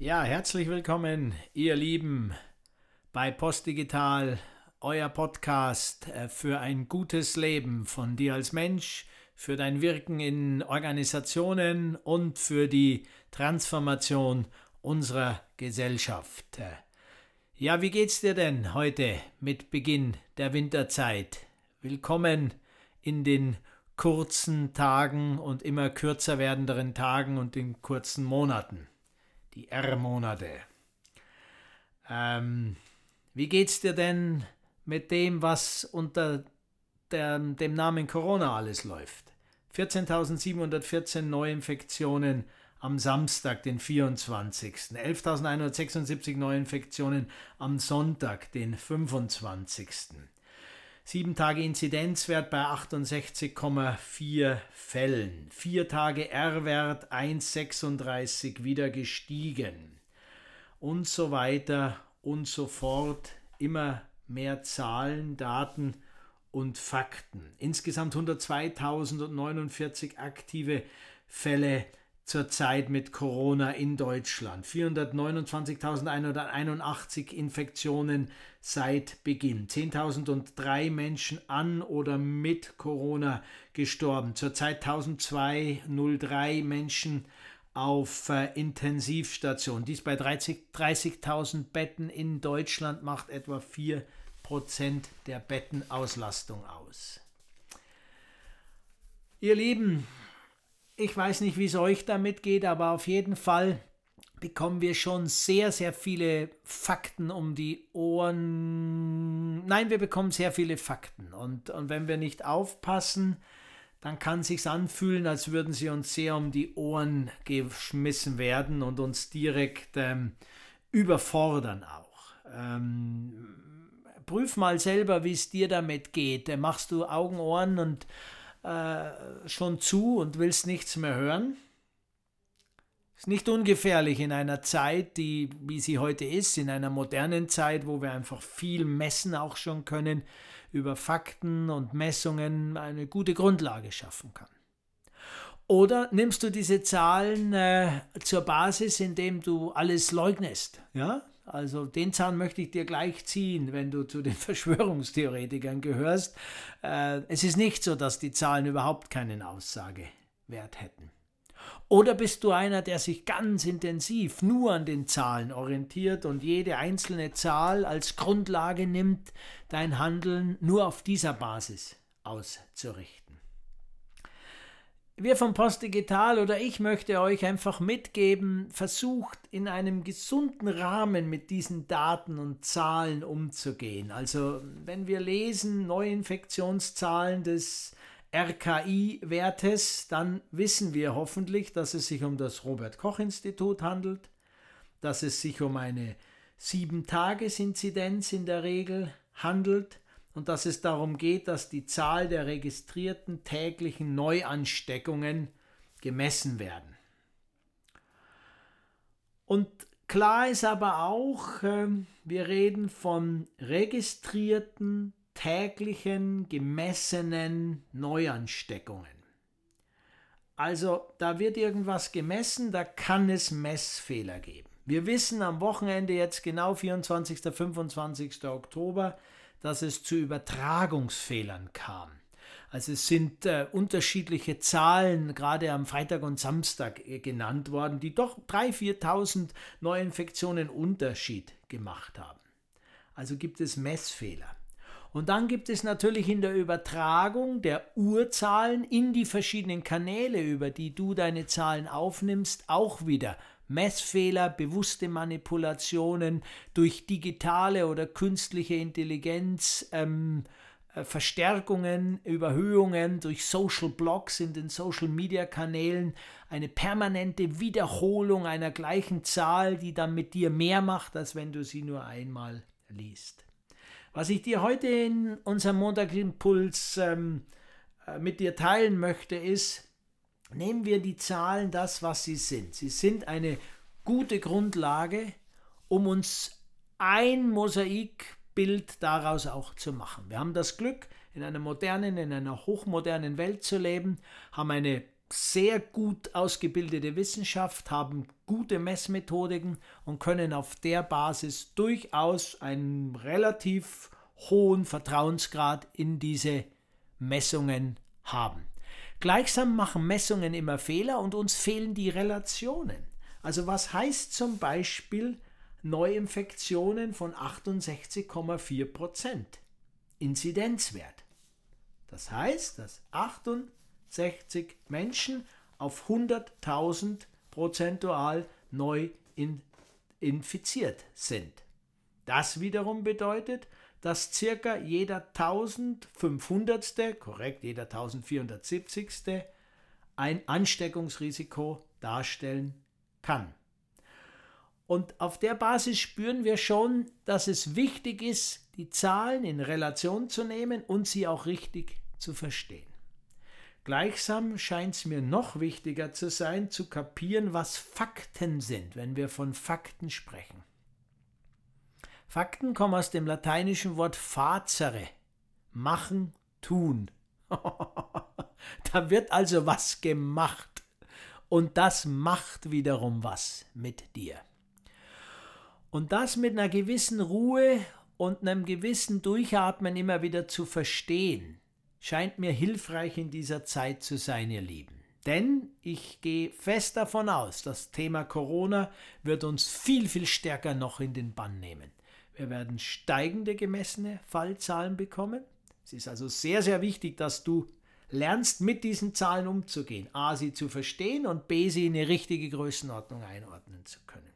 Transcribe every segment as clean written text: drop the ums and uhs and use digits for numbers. Ja, herzlich willkommen, ihr Lieben, bei Postdigital, euer Podcast für ein gutes Leben von dir als Mensch, für dein Wirken in Organisationen und für die Transformation unserer Gesellschaft. Ja, wie geht's dir denn heute mit Beginn der Winterzeit? Willkommen in den kurzen Tagen und immer kürzer werdenden Tagen und den kurzen Monaten. Die R-Monate. Wie geht's dir denn mit dem, was unter dem Namen Corona alles läuft? 14.714 Neuinfektionen am Samstag, den 24. 11.176 Neuinfektionen am Sonntag, den 25. 7 Tage Inzidenzwert bei 68,4 Fällen. 4 Tage R-Wert 1,36 wieder gestiegen. Und so weiter und so fort. Immer mehr Zahlen, Daten und Fakten. Insgesamt 102.049 aktive Fälle zurzeit mit Corona in Deutschland. 429.181 Infektionen seit Beginn. 10.003 Menschen an oder mit Corona gestorben. Zurzeit 1.203 Menschen auf Intensivstation. Dies bei 30.000 Betten in Deutschland macht etwa 4% der Bettenauslastung aus. Ihr Lieben, ich weiß nicht, wie es euch damit geht, aber auf jeden Fall bekommen wir schon sehr, sehr viele Fakten um die Ohren. Nein, wir bekommen sehr viele Fakten. Und wenn wir nicht aufpassen, dann kann es sich anfühlen, als würden sie uns sehr um die Ohren geschmissen werden und uns direkt überfordern auch. Prüf mal selber, wie es dir damit geht. Machst du Augen, Ohren und schon zu und willst nichts mehr hören? Ist nicht ungefährlich in einer Zeit, die wie sie heute ist, in einer modernen Zeit, wo wir einfach viel messen auch schon können, über Fakten und Messungen eine gute Grundlage schaffen kann. Oder nimmst du diese Zahlen zur Basis, indem du alles leugnest, ja? Also den Zahn möchte ich dir gleich ziehen, wenn du zu den Verschwörungstheoretikern gehörst. Es ist nicht so, dass die Zahlen überhaupt keinen Aussagewert hätten. Oder bist du einer, der sich ganz intensiv nur an den Zahlen orientiert und jede einzelne Zahl als Grundlage nimmt, dein Handeln nur auf dieser Basis auszurichten? Wir von Postdigital oder ich möchte euch einfach mitgeben, versucht in einem gesunden Rahmen mit diesen Daten und Zahlen umzugehen. Also wenn wir lesen Neuinfektionszahlen des RKI-Wertes, dann wissen wir hoffentlich, dass es sich um das Robert-Koch-Institut handelt, dass es sich um eine 7-Tages-Inzidenz in der Regel handelt. Und dass es darum geht, dass die Zahl der registrierten täglichen Neuansteckungen gemessen werden. Und klar ist aber auch, wir reden von registrierten, täglichen, gemessenen Neuansteckungen. Also da wird irgendwas gemessen, da kann es Messfehler geben. Wir wissen am Wochenende jetzt genau 24. 25. Oktober, dass es zu Übertragungsfehlern kam. Also es sind unterschiedliche Zahlen, gerade am Freitag und Samstag genannt worden, die doch 3.000, 4.000 Neuinfektionen Unterschied gemacht haben. Also gibt es Messfehler. Und dann gibt es natürlich in der Übertragung der Urzahlen in die verschiedenen Kanäle, über die du deine Zahlen aufnimmst, auch wieder Messfehler, bewusste Manipulationen durch digitale oder künstliche Intelligenz, Verstärkungen, Überhöhungen durch Social Blogs in den Social Media Kanälen, eine permanente Wiederholung einer gleichen Zahl, die dann mit dir mehr macht, als wenn du sie nur einmal liest. Was ich dir heute in unserem Montagsimpuls mit dir teilen möchte, ist: Nehmen wir die Zahlen das, was sie sind. Sie sind eine gute Grundlage, um uns ein Mosaikbild daraus auch zu machen. Wir haben das Glück, in einer hochmodernen Welt zu leben, haben eine sehr gut ausgebildete Wissenschaft, haben gute Messmethodiken und können auf der Basis durchaus einen relativ hohen Vertrauensgrad in diese Messungen haben. Gleichsam machen Messungen immer Fehler und uns fehlen die Relationen. Also was heißt zum Beispiel Neuinfektionen von 68,4% Inzidenzwert? Das heißt, dass 68 Menschen auf 100.000 prozentual neu infiziert sind. Das wiederum bedeutet, dass circa jeder 1500. korrekt, jeder 1470. ein Ansteckungsrisiko darstellen kann. Und auf der Basis spüren wir schon, dass es wichtig ist, die Zahlen in Relation zu nehmen und sie auch richtig zu verstehen. Gleichsam scheint es mir noch wichtiger zu sein, zu kapieren, was Fakten sind, wenn wir von Fakten sprechen. Fakten kommen aus dem lateinischen Wort facere, machen, tun. Da wird also was gemacht und das macht wiederum was mit dir. Und das mit einer gewissen Ruhe und einem gewissen Durchatmen immer wieder zu verstehen, scheint mir hilfreich in dieser Zeit zu sein, ihr Lieben. Denn ich gehe fest davon aus, das Thema Corona wird uns viel, viel stärker noch in den Bann nehmen. Wir werden steigende gemessene Fallzahlen bekommen. Es ist also sehr, sehr wichtig, dass du lernst, mit diesen Zahlen umzugehen. A, sie zu verstehen und B, sie in eine richtige Größenordnung einordnen zu können.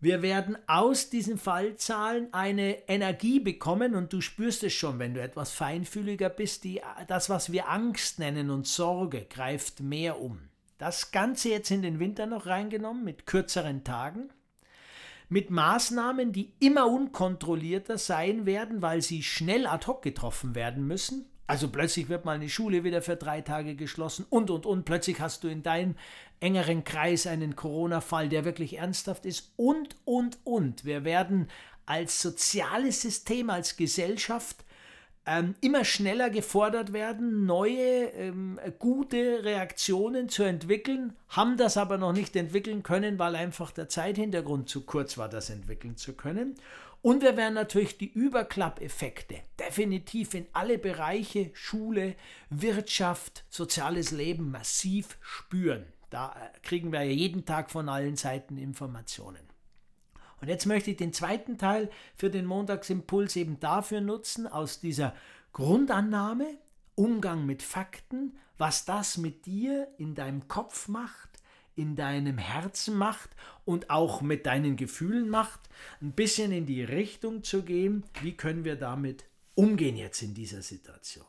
Wir werden aus diesen Fallzahlen eine Energie bekommen und du spürst es schon, wenn du etwas feinfühliger bist, das, was wir Angst nennen und Sorge, greift mehr um. Das Ganze jetzt in den Winter noch reingenommen, mit kürzeren Tagen, mit Maßnahmen, die immer unkontrollierter sein werden, weil sie schnell ad hoc getroffen werden müssen. Also plötzlich wird mal eine Schule wieder für 3 Tage geschlossen und. Plötzlich hast du in deinem engeren Kreis einen Corona-Fall, der wirklich ernsthaft ist und. Wir werden als soziales System, als Gesellschaft immer schneller gefordert werden, neue, gute Reaktionen zu entwickeln, haben das aber noch nicht entwickeln können, weil einfach der Zeithintergrund zu kurz war, das entwickeln zu können. Und wir werden natürlich die Überklappeffekte definitiv in alle Bereiche, Schule, Wirtschaft, soziales Leben massiv spüren. Da kriegen wir ja jeden Tag von allen Seiten Informationen. Und jetzt möchte ich den zweiten Teil für den Montagsimpuls eben dafür nutzen, aus dieser Grundannahme, Umgang mit Fakten, was das mit dir in deinem Kopf macht, in deinem Herzen macht und auch mit deinen Gefühlen macht, ein bisschen in die Richtung zu gehen, wie können wir damit umgehen jetzt in dieser Situation.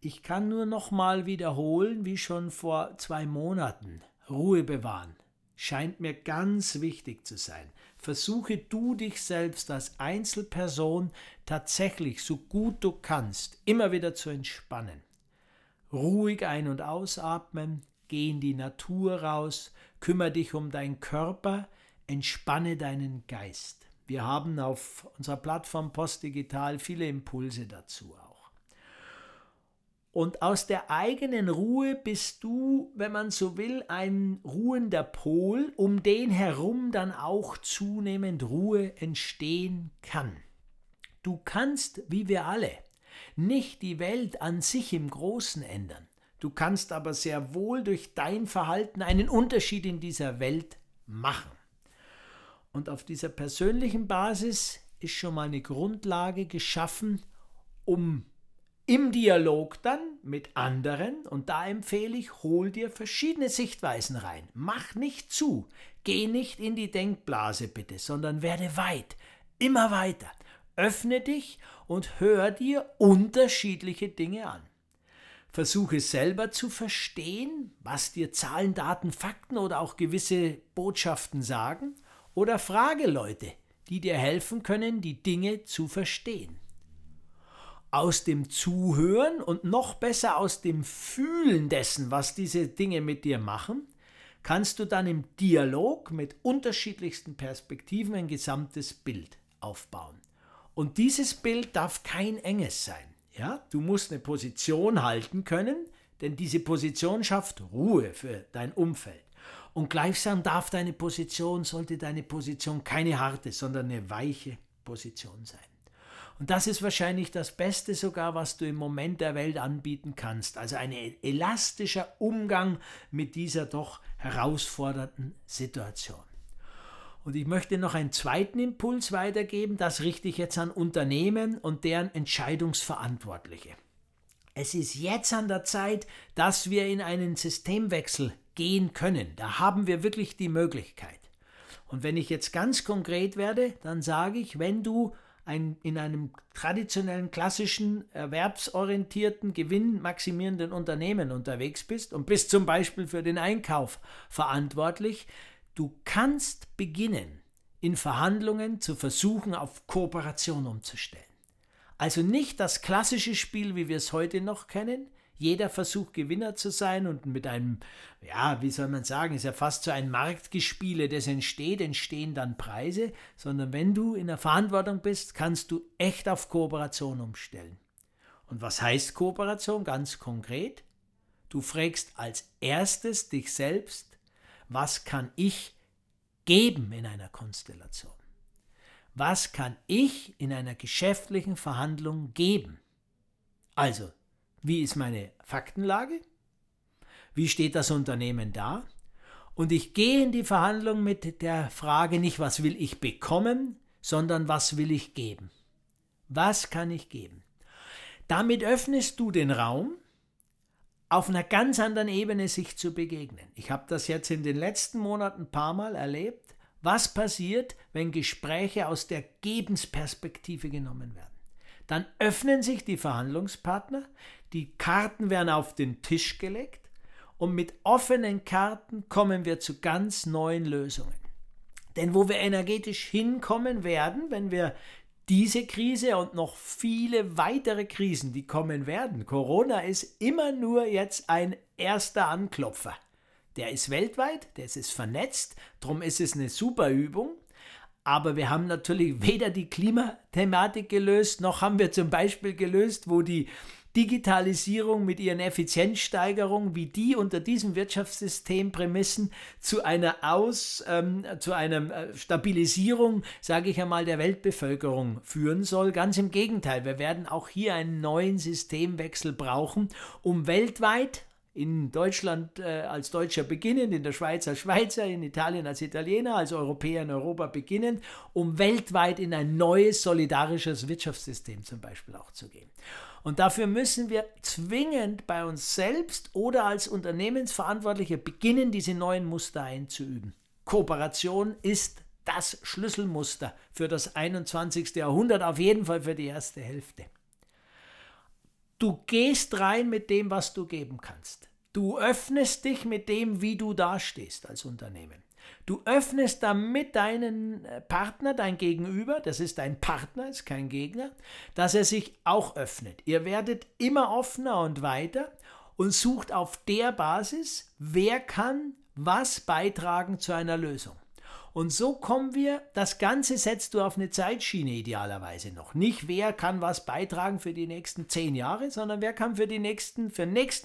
Ich kann nur nochmal wiederholen, wie schon vor 2 Monaten, Ruhe bewahren, scheint mir ganz wichtig zu sein. Versuche du dich selbst als Einzelperson tatsächlich, so gut du kannst, immer wieder zu entspannen. Ruhig ein- und ausatmen, geh in die Natur raus, kümmere dich um deinen Körper, entspanne deinen Geist. Wir haben auf unserer Plattform Postdigital viele Impulse dazu auch. Und aus der eigenen Ruhe bist du, wenn man so will, ein ruhender Pol, um den herum dann auch zunehmend Ruhe entstehen kann. Du kannst, wie wir alle, nicht die Welt an sich im Großen ändern. Du kannst aber sehr wohl durch dein Verhalten einen Unterschied in dieser Welt machen. Und auf dieser persönlichen Basis ist schon mal eine Grundlage geschaffen, um im Dialog dann mit anderen, und da empfehle ich, hol dir verschiedene Sichtweisen rein. Mach nicht zu, geh nicht in die Denkblase bitte, sondern werde weit, immer weiter. Öffne dich und hör dir unterschiedliche Dinge an. Versuche selber zu verstehen, was dir Zahlen, Daten, Fakten oder auch gewisse Botschaften sagen, oder frage Leute, die dir helfen können, die Dinge zu verstehen. Aus dem Zuhören und noch besser aus dem Fühlen dessen, was diese Dinge mit dir machen, kannst du dann im Dialog mit unterschiedlichsten Perspektiven ein gesamtes Bild aufbauen. Und dieses Bild darf kein enges sein. Ja, du musst eine Position halten können, Denn diese Position schafft Ruhe für dein Umfeld. Und gleichsam sollte deine Position keine harte, sondern eine weiche Position sein. Und das ist wahrscheinlich das Beste sogar, was du im Moment der Welt anbieten kannst. Also ein elastischer Umgang mit dieser doch herausfordernden Situation. Und ich möchte noch einen zweiten Impuls weitergeben, das richte ich jetzt an Unternehmen und deren Entscheidungsverantwortliche. Es ist jetzt an der Zeit, dass wir in einen Systemwechsel gehen können. Da haben wir wirklich die Möglichkeit. Und wenn ich jetzt ganz konkret werde, dann sage ich, wenn du in einem traditionellen, klassischen, erwerbsorientierten, gewinnmaximierenden Unternehmen unterwegs bist und bist zum Beispiel für den Einkauf verantwortlich, du kannst beginnen, in Verhandlungen zu versuchen, auf Kooperation umzustellen. Also nicht das klassische Spiel, wie wir es heute noch kennen, jeder versucht Gewinner zu sein und mit einem, ist ja fast so ein Marktgespiele, das entstehen dann Preise, sondern wenn du in der Verantwortung bist, kannst du echt auf Kooperation umstellen. Und was heißt Kooperation ganz konkret? Du fragst als erstes dich selbst, was kann ich geben in einer Konstellation? Was kann ich in einer geschäftlichen Verhandlung geben? Also, wie ist meine Faktenlage? Wie steht das Unternehmen da? Und ich gehe in die Verhandlung mit der Frage nicht, was will ich bekommen, sondern was will ich geben? Was kann ich geben? Damit öffnest du den Raum, auf einer ganz anderen Ebene sich zu begegnen. Ich habe das jetzt in den letzten Monaten ein paar Mal erlebt. Was passiert, wenn Gespräche aus der Gebensperspektive genommen werden? Dann öffnen sich die Verhandlungspartner, die Karten werden auf den Tisch gelegt und mit offenen Karten kommen wir zu ganz neuen Lösungen. Denn wo wir energetisch hinkommen werden, wenn wir diese Krise und noch viele weitere Krisen, die kommen werden, Corona ist immer nur jetzt ein erster Anklopfer. Der ist weltweit, der ist vernetzt, darum ist es eine super Übung. Aber wir haben natürlich weder die Klimathematik gelöst, noch haben wir zum Beispiel gelöst, wo die Digitalisierung mit ihren Effizienzsteigerungen, wie die unter diesem Wirtschaftssystemprämissen zu einer Stabilisierung, sage ich einmal, der Weltbevölkerung führen soll. Ganz im Gegenteil, wir werden auch hier einen neuen Systemwechsel brauchen, um weltweit, in Deutschland als Deutscher beginnend, in der Schweiz als Schweizer, in Italien als Italiener, als Europäer in Europa beginnend, um weltweit in ein neues solidarisches Wirtschaftssystem zum Beispiel auch zu gehen. Und dafür müssen wir zwingend bei uns selbst oder als Unternehmensverantwortliche beginnen, diese neuen Muster einzuüben. Kooperation ist das Schlüsselmuster für das 21. Jahrhundert, auf jeden Fall für die erste Hälfte. Du gehst rein mit dem, was du geben kannst. Du öffnest dich mit dem, wie du dastehst als Unternehmen. Du öffnest damit deinen Partner, dein Gegenüber, das ist dein Partner, ist kein Gegner, dass er sich auch öffnet. Ihr werdet immer offener und weiter und sucht auf der Basis, wer kann was beitragen zu einer Lösung. Und so kommen wir, das Ganze setzt du auf eine Zeitschiene idealerweise noch. Nicht wer kann was beitragen für die nächsten 10 Jahre, sondern wer kann für den nächsten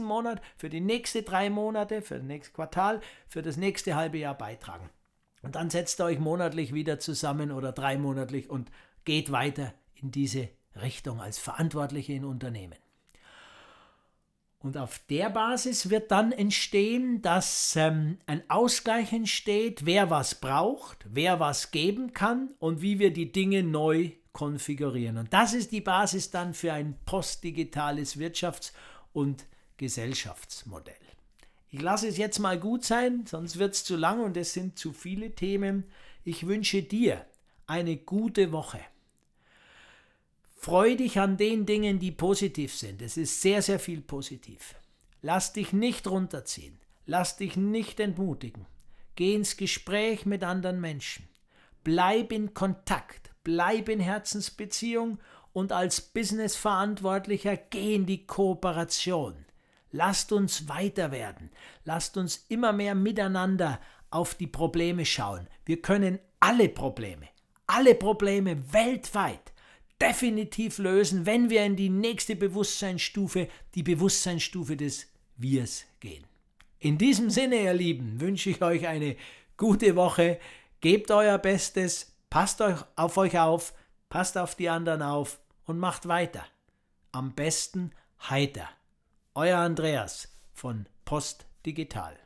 Monat, für die nächsten 3 Monate, für das nächste Quartal, für das nächste halbe Jahr beitragen. Und dann setzt ihr euch monatlich wieder zusammen oder 3 monatlich und geht weiter in diese Richtung als Verantwortliche in Unternehmen. Und auf der Basis wird dann entstehen, dass ein Ausgleich entsteht, wer was braucht, wer was geben kann und wie wir die Dinge neu konfigurieren. Und das ist die Basis dann für ein postdigitales Wirtschafts- und Gesellschaftsmodell. Ich lasse es jetzt mal gut sein, sonst wird es zu lang und es sind zu viele Themen. Ich wünsche dir eine gute Woche. Freu dich an den Dingen, die positiv sind. Es ist sehr, sehr viel positiv. Lass dich nicht runterziehen. Lass dich nicht entmutigen. Geh ins Gespräch mit anderen Menschen. Bleib in Kontakt. Bleib in Herzensbeziehung. Und als Businessverantwortlicher geh in die Kooperation. Lasst uns weiter werden. Lasst uns immer mehr miteinander auf die Probleme schauen. Wir können alle Probleme weltweit definitiv lösen, wenn wir in die nächste Bewusstseinsstufe, die Bewusstseinsstufe des wir's gehen. In diesem Sinne, ihr Lieben, wünsche ich euch eine gute Woche. Gebt euer Bestes, passt euch auf, passt auf die anderen auf und macht weiter. Am besten heiter. Euer Andreas von Postdigital.